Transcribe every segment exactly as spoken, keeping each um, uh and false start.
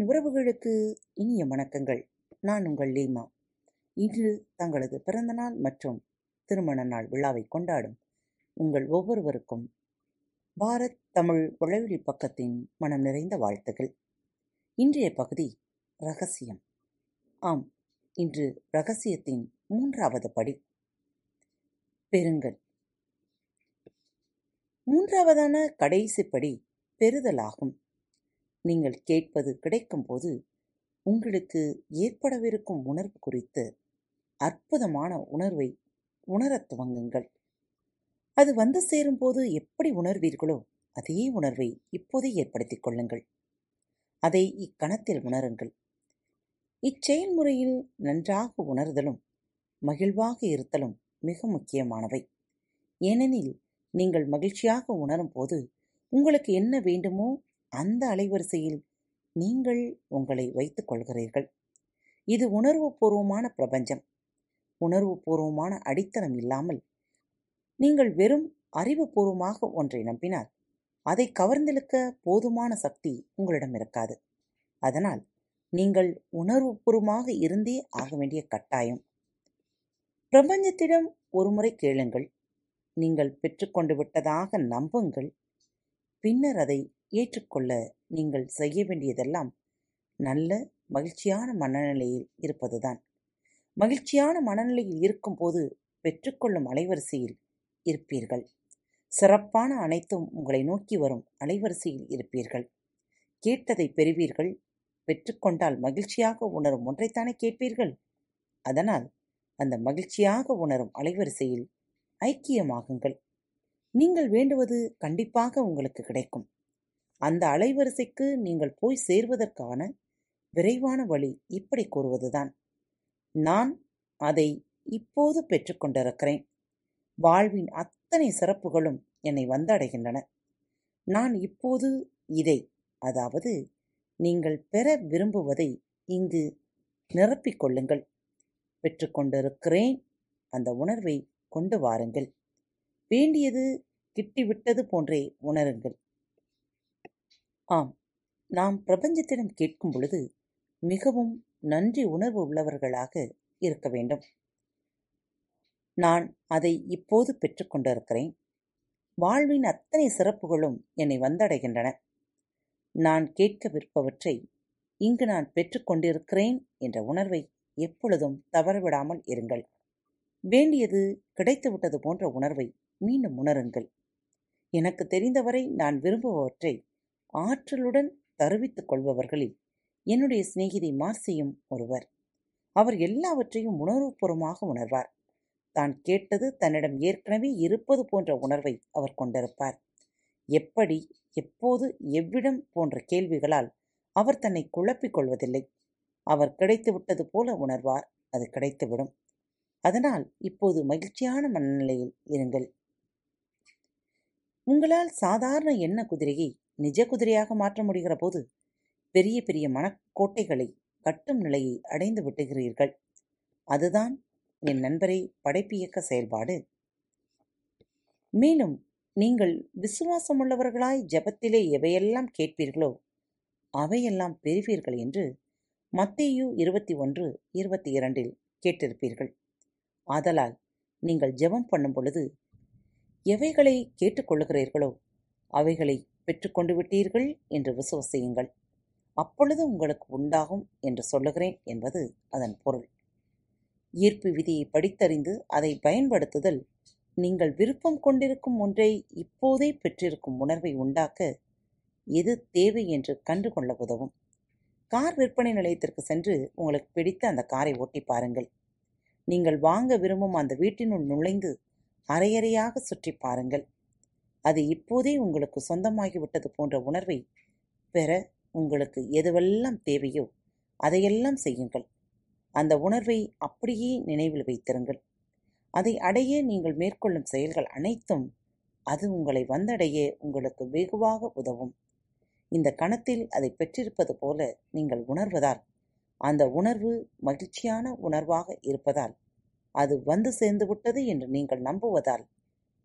என் உறவுகளுக்கு இனிய வணக்கங்கள். நான் உங்கள் லீமா. இன்று தங்களது பிறந்தநாள் மற்றும் திருமண நாள் விழாவை கொண்டாடும் உங்கள் ஒவ்வொருவருக்கும் பாரத் தமிழ் உளவொலி பக்கத்தின் மனம் நிறைந்த வாழ்த்துக்கள். இன்றைய பகுதி ரகசியம். ஆம், இன்று ரகசியத்தின் மூன்றாவது படி பெறுங்கள். மூன்றாவதான கடைசி படி பெறுதலாகும். நீங்கள் கேட்பது கிடைக்கும் போது உங்களுக்கு ஏற்படவிருக்கும் உணர்வு குறித்து அற்புதமான உணர்வை உணரத் துவங்குங்கள். அது வந்து சேரும்போது எப்படி உணர்வீர்களோ அதே உணர்வை இப்போதே ஏற்படுத்திக் கொள்ளுங்கள். அதை இக்கணத்தில் உணருங்கள். இச்செயல்முறையில் நன்றாக உணர்தலும் மகிழ்வாக இருத்தலும் மிக முக்கியமானவை. ஏனெனில் நீங்கள் மகிழ்ச்சியாக உணரும் போது உங்களுக்கு என்ன வேண்டுமோ அந்த அலைவரிசையில் நீங்கள் உங்களை வைத்துக் கொள்கிறீர்கள். இது உணர்வு பூர்வமான பிரபஞ்சம். உணர்வு பூர்வமான அடித்தளம் இல்லாமல் நீங்கள் வெறும் அறிவுபூர்வமாக ஒன்றை நம்பினால் அதை கவர்ந்தெழுக்க போதுமான சக்தி உங்களிடம் இருக்காது. அதனால் நீங்கள் உணர்வு பூர்வமாக இருந்தே ஆக வேண்டிய கட்டாயம். பிரபஞ்சத்திடம் ஒருமுறை கேளுங்கள். நீங்கள் பெற்றுக்கொண்டு விட்டதாக நம்புங்கள். பின்னர் அதை ஏற்றுக்கொள்ள நீங்கள் செய்ய வேண்டியதெல்லாம் நல்ல மகிழ்ச்சியான மனநிலையில் இருப்பதுதான். மகிழ்ச்சியான மனநிலையில் இருக்கும்போது பெற்றுக்கொள்ளும் அலைவரிசையில் இருப்பீர்கள். சிறப்பான அனைத்தும் உங்களை நோக்கி வரும் அலைவரிசையில் இருப்பீர்கள். கேட்டதை பெறுவீர்கள். பெற்றுக்கொண்டால் மகிழ்ச்சியாக உணரும் ஒன்றைத்தானே கேட்பீர்கள். அதனால் அந்த மகிழ்ச்சியாக உணரும் அலைவரிசையில் ஐக்கியமாகுங்கள். நீங்கள் வேண்டுவது கண்டிப்பாக உங்களுக்கு கிடைக்கும். அந்த அலைவரிசைக்கு நீங்கள் போய் சேர்வதற்கான விரைவான வழி இப்படி கூறுவதுதான். நான் அதை இப்போது பெற்றுக்கொண்டிருக்கிறேன். வாழ்வின் அத்தனை சிறப்புகளும் என்னை வந்தடைகின்றன. நான் இப்போது இதை, அதாவது நீங்கள் பெற விரும்புவதை இங்கு நிரப்பிக்கொள்ளுங்கள். பெற்றுக்கொண்டிருக்கிறேன் அந்த உணர்வை கொண்டு வாருங்கள். வேண்டியது கிட்டிவிட்டது போன்றே உணருங்கள். ஆம், நாம் பிரபஞ்சத்திடம் கேட்கும் பொழுது மிகவும் நன்றி உணர்வு உள்ளவர்களாக இருக்க வேண்டும். நான் அதை இப்போது பெற்றுக்கொண்டிருக்கிறேன். வாழ்வின் அத்தனை சிறப்புகளும் என்னை வந்தடைகின்றன. நான் கேட்கவிருப்பவற்றை இங்கு நான் பெற்றுக்கொண்டிருக்கிறேன் என்ற உணர்வை எப்பொழுதும் தவறவிடாமல் இருங்கள். வேண்டியது கிடைத்துவிட்டது போன்ற உணர்வை மீண்டும் உணருங்கள். எனக்கு தெரிந்தவரை நான் விரும்புபவற்றை ஆற்றலுடன் தருவித்துக் கொள்பவர்களில் என்னுடைய சிநேகிதி மார்சியும் ஒருவர். அவர் எல்லாவற்றையும் உணர்வுபூர்வமாக உணர்வார். தான் கேட்டது தன்னிடம் ஏற்கனவே இருப்பது போன்ற உணர்வை அவர் கொண்டிருப்பார். எப்படி, எப்போது, எவ்விடம் போன்ற கேள்விகளால் அவர் தன்னை குழப்பிக் கொள்வதில்லை. அவர் கிடைத்துவிட்டது போல உணர்வார். அது கிடைத்துவிடும். அதனால் இப்போது மகிழ்ச்சியான மனநிலையில் இருங்கள். உங்களால் சாதாரண எண்ண குதிரையை நிஜ குதிரையாக மாற்ற முடிகிற போது பெரிய பெரிய மனக்கோட்டைகளை கட்டும் நிலையை அடைந்து விட்டுகிறீர்கள். அதுதான் என் நண்பரை படைப்பியக்க செயல்பாடு. மேலும் நீங்கள் விசுவாசமுள்ளவர்களாய் ஜபத்திலே எவையெல்லாம் கேட்பீர்களோ அவையெல்லாம் பெறுவீர்கள் என்று மத்தேயு இருபத்தி ஒன்று இருபத்தி இரண்டில் கேட்டிருப்பீர்கள். ஆதலால் நீங்கள் ஜெபம் பண்ணும் பொழுது எவைகளை கேட்டுக்கொள்ளுகிறீர்களோ அவைகளை பெற்றுக்கொண்டு விட்டீர்கள் என்று விசுவசியுங்கள். அப்பொழுது உங்களுக்கு உண்டாகும் என்று சொல்லுகிறேன் என்பது அதன் பொருள். ஈர்ப்பு விதியை படித்தறிந்து அதை பயன்படுத்துதல் நீங்கள் விருப்பம் கொண்டிருக்கும் ஒன்றை இப்போதே பெற்றிருக்கும் உணர்வை உண்டாக்க எது தேவை என்று கண்டுகொள்ள உதவும். கார் விற்பனை நிலையத்திற்கு சென்று உங்களுக்கு பிடித்த அந்த காரை ஓட்டி பாருங்கள். நீங்கள் வாங்க விரும்பும் அந்த வீட்டினுள் நுழைந்து அரையறையாக சுற்றி பாருங்கள். அது இப்போதே உங்களுக்கு சொந்தமாகிவிட்டது போன்ற உணர்வை பெற உங்களுக்கு எதுவெல்லாம் தேவையோ அதையெல்லாம் செய்யுங்கள். அந்த உணர்வை அப்படியே நினைவில் வைத்திருங்கள். அதை அடைய நீங்கள் மேற்கொள்ளும் செயல்கள் அனைத்தும் அது உங்களை வந்தடைய உங்களுக்கு வெகுவாக உதவும். இந்த கணத்தில் அதை பெற்றிருப்பது போல நீங்கள் உணர்வதால், அந்த உணர்வு மகிழ்ச்சியான உணர்வாக இருப்பதால், அது வந்து சேர்ந்துவிட்டது என்று நீங்கள் நம்புவதால்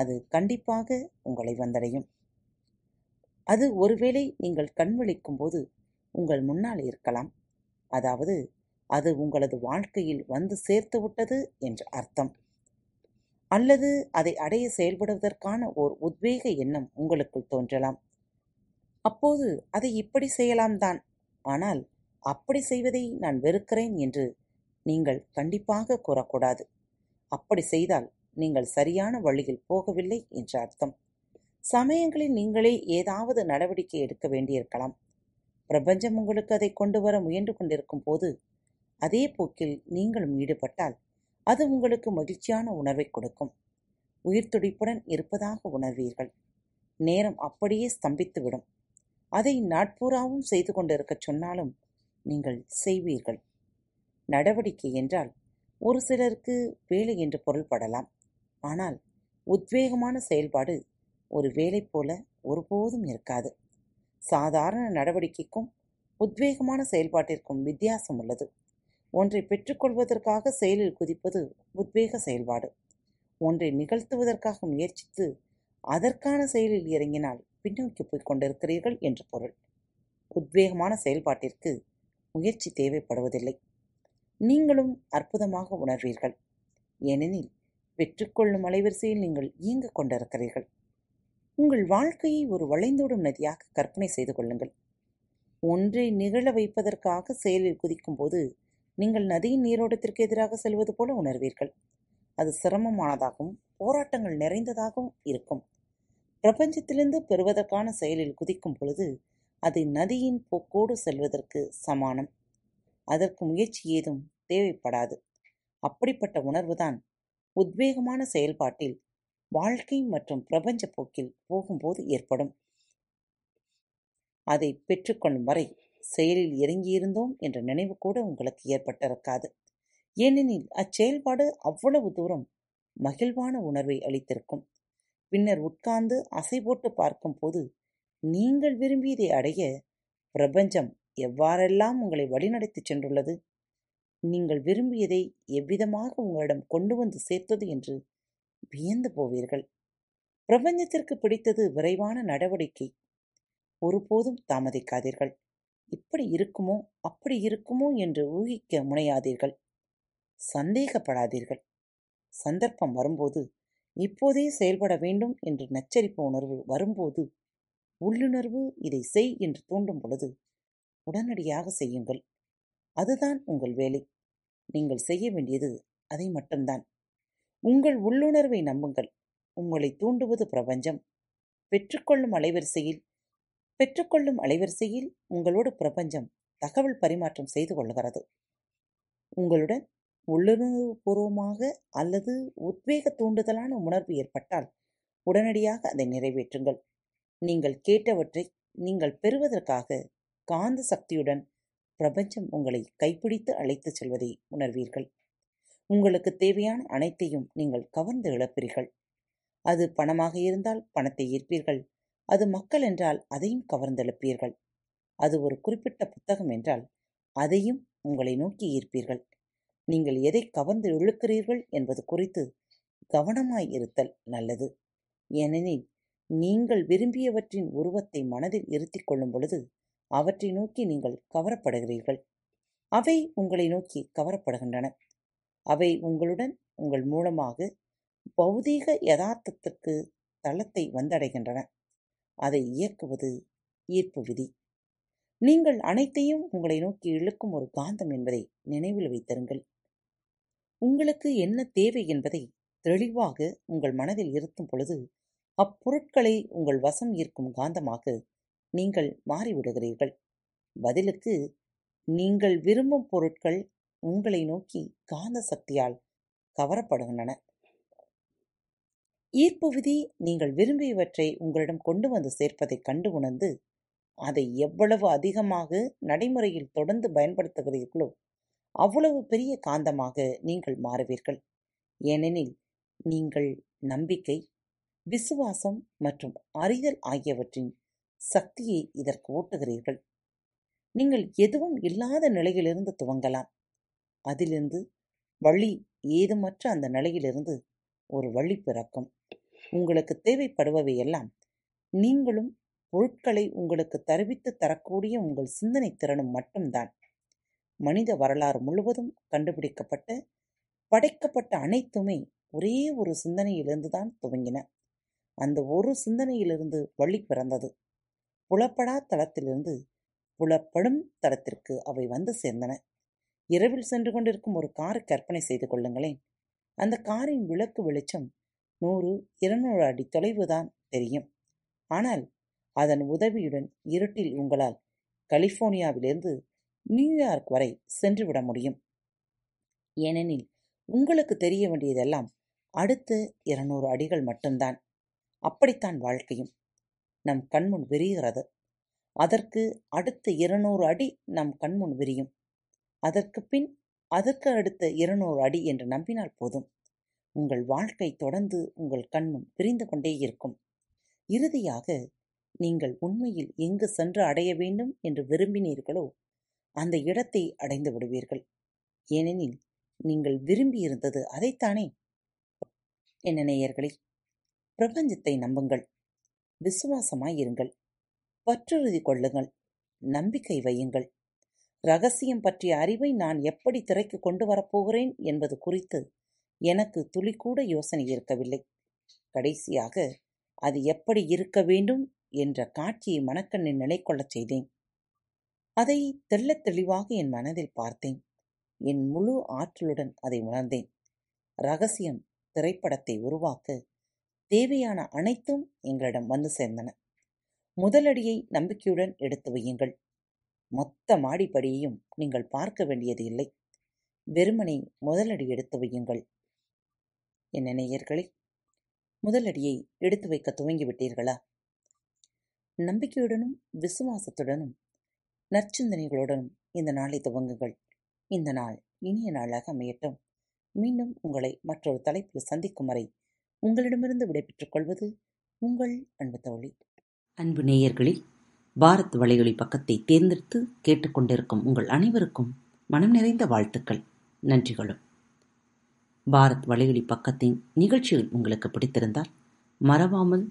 அது கண்டிப்பாக உங்களை வந்தடையும். அது ஒருவேளை நீங்கள் கண்விழிக்கும் போது உங்கள் முன்னால் இருக்கலாம். அதாவது அது உங்களது வாழ்க்கையில் வந்து சேர்த்து விட்டது என்று அர்த்தம். அல்லது அதை அடைய செயல்படுவதற்கான ஓர் உத்வேக எண்ணம் உங்களுக்குள் தோன்றலாம். அப்போது அதை இப்படி செய்யலாம் தான், ஆனால் அப்படி செய்வதை நான் வெறுக்கிறேன் என்று நீங்கள் கண்டிப்பாக கூறக்கூடாது. அப்படி செய்தால் நீங்கள் சரியான வழியில் போகவில்லை என்று அர்த்தம். சமயங்களில் நீங்களே ஏதாவது நடவடிக்கை எடுக்க வேண்டியிருக்கலாம். பிரபஞ்சம் உங்களுக்கு அதை கொண்டு வர முயன்று கொண்டிருக்கும் போது அதே போக்கில் நீங்களும் ஈடுபட்டால் அது உங்களுக்கு மகிழ்ச்சியான உணர்வை கொடுக்கும். உயிர்த்துடிப்புடன் இருப்பதாக உணர்வீர்கள். நேரம் அப்படியே ஸ்தம்பித்துவிடும். அதை நாட்பூராவும் செய்து கொண்டிருக்க சொன்னாலும் நீங்கள் செய்வீர்கள். நடவடிக்கை என்றால் ஒரு சிலருக்கு வேலை என்று பொருள்படலாம். ஆனால் உத்வேகமான செயல்பாடு ஒரு வேலை போல ஒருபோதும் இருக்காது. சாதாரண நடவடிக்கைக்கும் உத்வேகமான செயல்பாட்டிற்கும் வித்தியாசம் உள்ளது. ஒன்றை பெற்றுக்கொள்வதற்காக செயலில் குதிப்பது உத்வேக செயல்பாடு. ஒன்றை நிகழ்த்துவதற்காக முயற்சித்து அதற்கான செயலில் இறங்கினால் பின்னோக்கி போய் கொண்டிருக்கிறீர்கள் என்று பொருள். உத்வேகமான செயல்பாட்டிற்கு முயற்சி தேவைப்படுவதில்லை. நீங்களும் அற்புதமாக உணர்வீர்கள். ஏனெனில் வெற்றிக்கொள்ளும் அலைவரிசையில் நீங்கள் இயங்க கொண்டிருக்கிறீர்கள். உங்கள் வாழ்க்கையை ஒரு வளைந்தோடும் நதியாக கற்பனை செய்து கொள்ளுங்கள். ஒன்றை நிகழ வைப்பதற்காக செயலில் குதிக்கும் போது நீங்கள் நதியின் நீரோட்டத்திற்கு எதிராக செல்வது போல உணர்வீர்கள். அது சிரமமானதாகவும் போராட்டங்கள் நிறைந்ததாகவும் இருக்கும். பிரபஞ்சத்திலிருந்து பெறுவதற்கான செயலில் குதிக்கும் பொழுது அது நதியின் போக்கோடு செல்வதற்கு சமானம். அதற்கு முயற்சி ஏதும் தேவைப்படாது. அப்படிப்பட்ட உணர்வுதான் உத்வேகமான செயல்பாட்டில் வாழ்க்கை மற்றும் பிரபஞ்ச போக்கில் போகும்போது ஏற்படும். அதை பெற்றுக்கொள்ளும் வரை செயலில் இறங்கியிருந்தோம் என்ற நினைவு கூட உங்களுக்கு ஏற்பட்டிருக்காது. ஏனெனில் அச்செயல்பாடு அவ்வளவு தூரம் மகிழ்வான உணர்வை அளித்திருக்கும். பின்னர் உட்கார்ந்து அசை போட்டு பார்க்கும் போது நீங்கள் விரும்பியதை அடைய பிரபஞ்சம் எவ்வாறெல்லாம் உங்களை வழிநடத்தி சென்றுள்ளது, நீங்கள் விரும்பியதை எவ்விதமாக உங்களிடம் கொண்டு வந்து சேர்த்தது என்று வியந்து போவீர்கள். பிரபஞ்சத்திற்கு பிடித்தது விரைவான நடவடிக்கை. ஒருபோதும் தாமதிக்காதீர்கள். இப்படி இருக்குமோ அப்படி இருக்குமோ என்று ஊகிக்க முனையாதீர்கள். சந்தேகப்படாதீர்கள். சந்தர்ப்பம் வரும்போது இப்போதே செயல்பட வேண்டும் என்று நச்சரிப்பு உணர்வு வரும்போது, உள்ளுணர்வு இதை செய் என்று தூண்டும் பொழுது உடனடியாக செய்யுங்கள். அதுதான் உங்கள் வேலை. நீங்கள் செய்ய வேண்டியது அதை மட்டும்தான். உங்கள் உள்ளுணர்வை நம்புங்கள். உங்களை தூண்டுவது பிரபஞ்சம். பெற்றுக்கொள்ளும் அலைவரிசையில் பெற்றுக்கொள்ளும் அலைவரிசையில் உங்களோடு பிரபஞ்சம் தகவல் பரிமாற்றம் செய்து கொள்கிறது. உங்களுடன் உள்ளுணர்வு பூர்வமாக அல்லது உத்வேக தூண்டுதலான உணர்வு ஏற்பட்டால் உடனடியாக அதை நிறைவேற்றுங்கள். நீங்கள் கேட்டவற்றை நீங்கள் பெறுவதற்காக காந்த சக்தியுடன் பிரபஞ்சம் உங்களை கைப்பிடித்து அழைத்து செல்வதை உணர்வீர்கள். உங்களுக்கு தேவையான அனைத்தையும் நீங்கள் கவர்ந்து இழப்பீர்கள். அது பணமாக இருந்தால் பணத்தை ஈர்ப்பீர்கள். அது மக்கள் என்றால் அதையும் கவர்ந்தெழுப்பீர்கள். அது ஒரு குறிப்பிட்ட புத்தகம் என்றால் அதையும் உங்களை நோக்கி ஈர்ப்பீர்கள். நீங்கள் எதை கவர்ந்து இழுக்கிறீர்கள் என்பது குறித்து கவனமாய் இருத்தல் நல்லது. ஏனெனில் நீங்கள் விரும்பியவற்றின் உருவத்தை மனதில் இருத்திக் கொள்ளும் பொழுது அவற்றை நோக்கி நீங்கள் கவரப்படுகிறீர்கள். அவை உங்களை நோக்கி கவரப்படுகின்றன. அவை உங்களுடன் உங்கள் மூலமாக பௌதீக யதார்த்தத்திற்கு தளத்தை வந்தடைகின்றன. அதை இயக்குவது ஈர்ப்பு விதி. நீங்கள் அனைத்தையும் உங்களை நோக்கி இழுக்கும் ஒரு காந்தம் என்பதை நினைவில் வைத்திருங்கள். உங்களுக்கு என்ன தேவை என்பதை தெளிவாக உங்கள் மனதில் இருக்கும் பொழுது அப்பொருட்களை உங்கள் வசம் ஈர்க்கும் காந்தமாக நீங்கள் மாறிவிடுகிறீர்கள். பதிலுக்கு நீங்கள் விரும்பும் பொருட்கள் உங்களை நோக்கி காந்த சக்தியால் கவரப்படுகின்றன. ஈர்ப்பு விதி நீங்கள் விரும்பியவற்றை உங்களிடம் கொண்டு வந்து சேர்ப்பதை கண்டு உணர்ந்து அதை எவ்வளவு அதிகமாக நடைமுறையில் தொடர்ந்து பயன்படுத்துகிறீர்களோ அவ்வளவு பெரிய காந்தமாக நீங்கள் மாறுவீர்கள். ஏனெனில் நீங்கள் நம்பிக்கை, விசுவாசம் மற்றும் அறிதல் ஆகியவற்றின் சக்தியை இதற்கு ஓட்டுகிறீர்கள். நீங்கள் எதுவும் இல்லாத நிலையிலிருந்து துவங்கலாம். அதிலிருந்து வழி ஏதுமற்ற அந்த நிலையிலிருந்து ஒரு வழி பிறக்கும். உங்களுக்கு தேவைப்படுபவையெல்லாம் நீங்களும் பொருட்களை உங்களுக்கு தருவித்து தரக்கூடிய உங்கள் சிந்தனை திறனும் மட்டும்தான் மனித வரலாறு முழுவதும் கண்டுபிடிக்கப்பட்ட படைக்கப்பட்ட அனைத்துமே ஒரே ஒரு சிந்தனையிலிருந்து தான் துவங்கின. அந்த ஒரு சிந்தனையிலிருந்து வழி பிறந்தது. புலப்படா தளத்திலிருந்து புலப்படும் தளத்திற்கு அவை வந்து சேர்ந்தன. இரவில் சென்று கொண்டிருக்கும் ஒரு காரை கற்பனை செய்து கொள்ளுங்களேன். அந்த காரின் விளக்கு வெளிச்சம் நூறு இருநூறு அடி தொலைவுதான் தெரியும். ஆனால் அதன் உதவியுடன் இருட்டில் உங்களால் கலிஃபோர்னியாவிலிருந்து நியூயார்க் வரை சென்றுவிட முடியும். ஏனெனில் உங்களுக்கு தெரிய வேண்டியதெல்லாம் அடுத்த இருநூறு அடிகள் மட்டும்தான். அப்படித்தான் வாழ்க்கையும் நம் கண்முன் விரிகிறது. அதற்கு அடுத்த இருநூறு அடி நம் கண்முன் விரியும். அதற்கு பின் அதற்கு அடுத்த இருநூறு அடி என்று நம்பினால் போதும், உங்கள் வாழ்க்கை தொடர்ந்து உங்கள் கண்முன் விரிந்து கொண்டே இருக்கும். இறுதியாக நீங்கள் உண்மையில் எங்கு சென்று அடைய வேண்டும் என்று விரும்பினீர்களோ அந்த இடத்தை அடைந்து விடுவீர்கள். ஏனெனில் நீங்கள் விரும்பியிருந்தது அதைத்தானே. என்ன நேயர்களே, பிரபஞ்சத்தை நம்புங்கள், விசுவாசமாயிருங்கள், பற்றுறுதி கொள்ளுங்கள், நம்பிக்கை வையுங்கள். இரகசியம் பற்றிய அறிவை நான் எப்படி திரைக்கு கொண்டு வரப்போகிறேன் என்பது குறித்து எனக்கு துளிக்கூட யோசனை இருக்கவில்லை. கடைசியாக அது எப்படி இருக்க வேண்டும் என்ற காட்சியை மனக்கண்ணில் நிலை கொள்ளச் செய்தேன். அதை தெள்ள தெளிவாக என் மனதில் பார்த்தேன். என் முழு ஆற்றலுடன் அதை உணர்ந்தேன். இரகசியம் திரைப்படத்தை உருவாக்க தேவையான அனைத்தும் எங்களிடம் வந்து சேர்ந்தன. முதலடியை நம்பிக்கையுடன் எடுத்து வையுங்கள். மொத்த மாடிப்படியையும் நீங்கள் பார்க்க வேண்டியது இல்லை. வெறுமனை முதலடி எடுத்து வையுங்கள். என்ன நேயர்களே, முதலடியை எடுத்து வைக்க துவங்கிவிட்டீர்களா? நம்பிக்கையுடனும் விசுவாசத்துடனும் நற்சிந்தனைகளுடனும் இந்த நாளை துவங்குங்கள். இந்த நாள் இனிய நாளாக அமையட்டும். மீண்டும் உங்களை மற்றொரு தலைப்பில் சந்திக்கும் வரை உங்களிடமிருந்து விடைபெற்றுக் கொள்வது உங்கள் அன்பு தோழி. அன்பு நேயர்களில் பாரத் வலையொலி பக்கத்தை தேர்ந்தெடுத்து கேட்டுக்கொண்டிருக்கும் உங்கள் அனைவருக்கும் மனம் நிறைந்த வாழ்த்துக்கள், நன்றிகளும். பாரத் வலையொலி பக்கத்தின் நிகழ்ச்சிகள் உங்களுக்கு பிடித்திருந்தால் மறவாமல்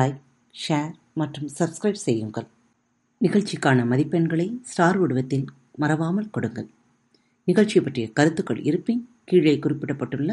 லைக், ஷேர் மற்றும் சப்ஸ்கிரைப் செய்யுங்கள். நிகழ்ச்சிக்கான மதிப்பெண்களை ஸ்டார் வடிவத்தில் மறவாமல் கொடுங்கள். நிகழ்ச்சி பற்றிய கருத்துக்கள் இருப்பின் கீழே குறிப்பிடப்பட்டுள்ள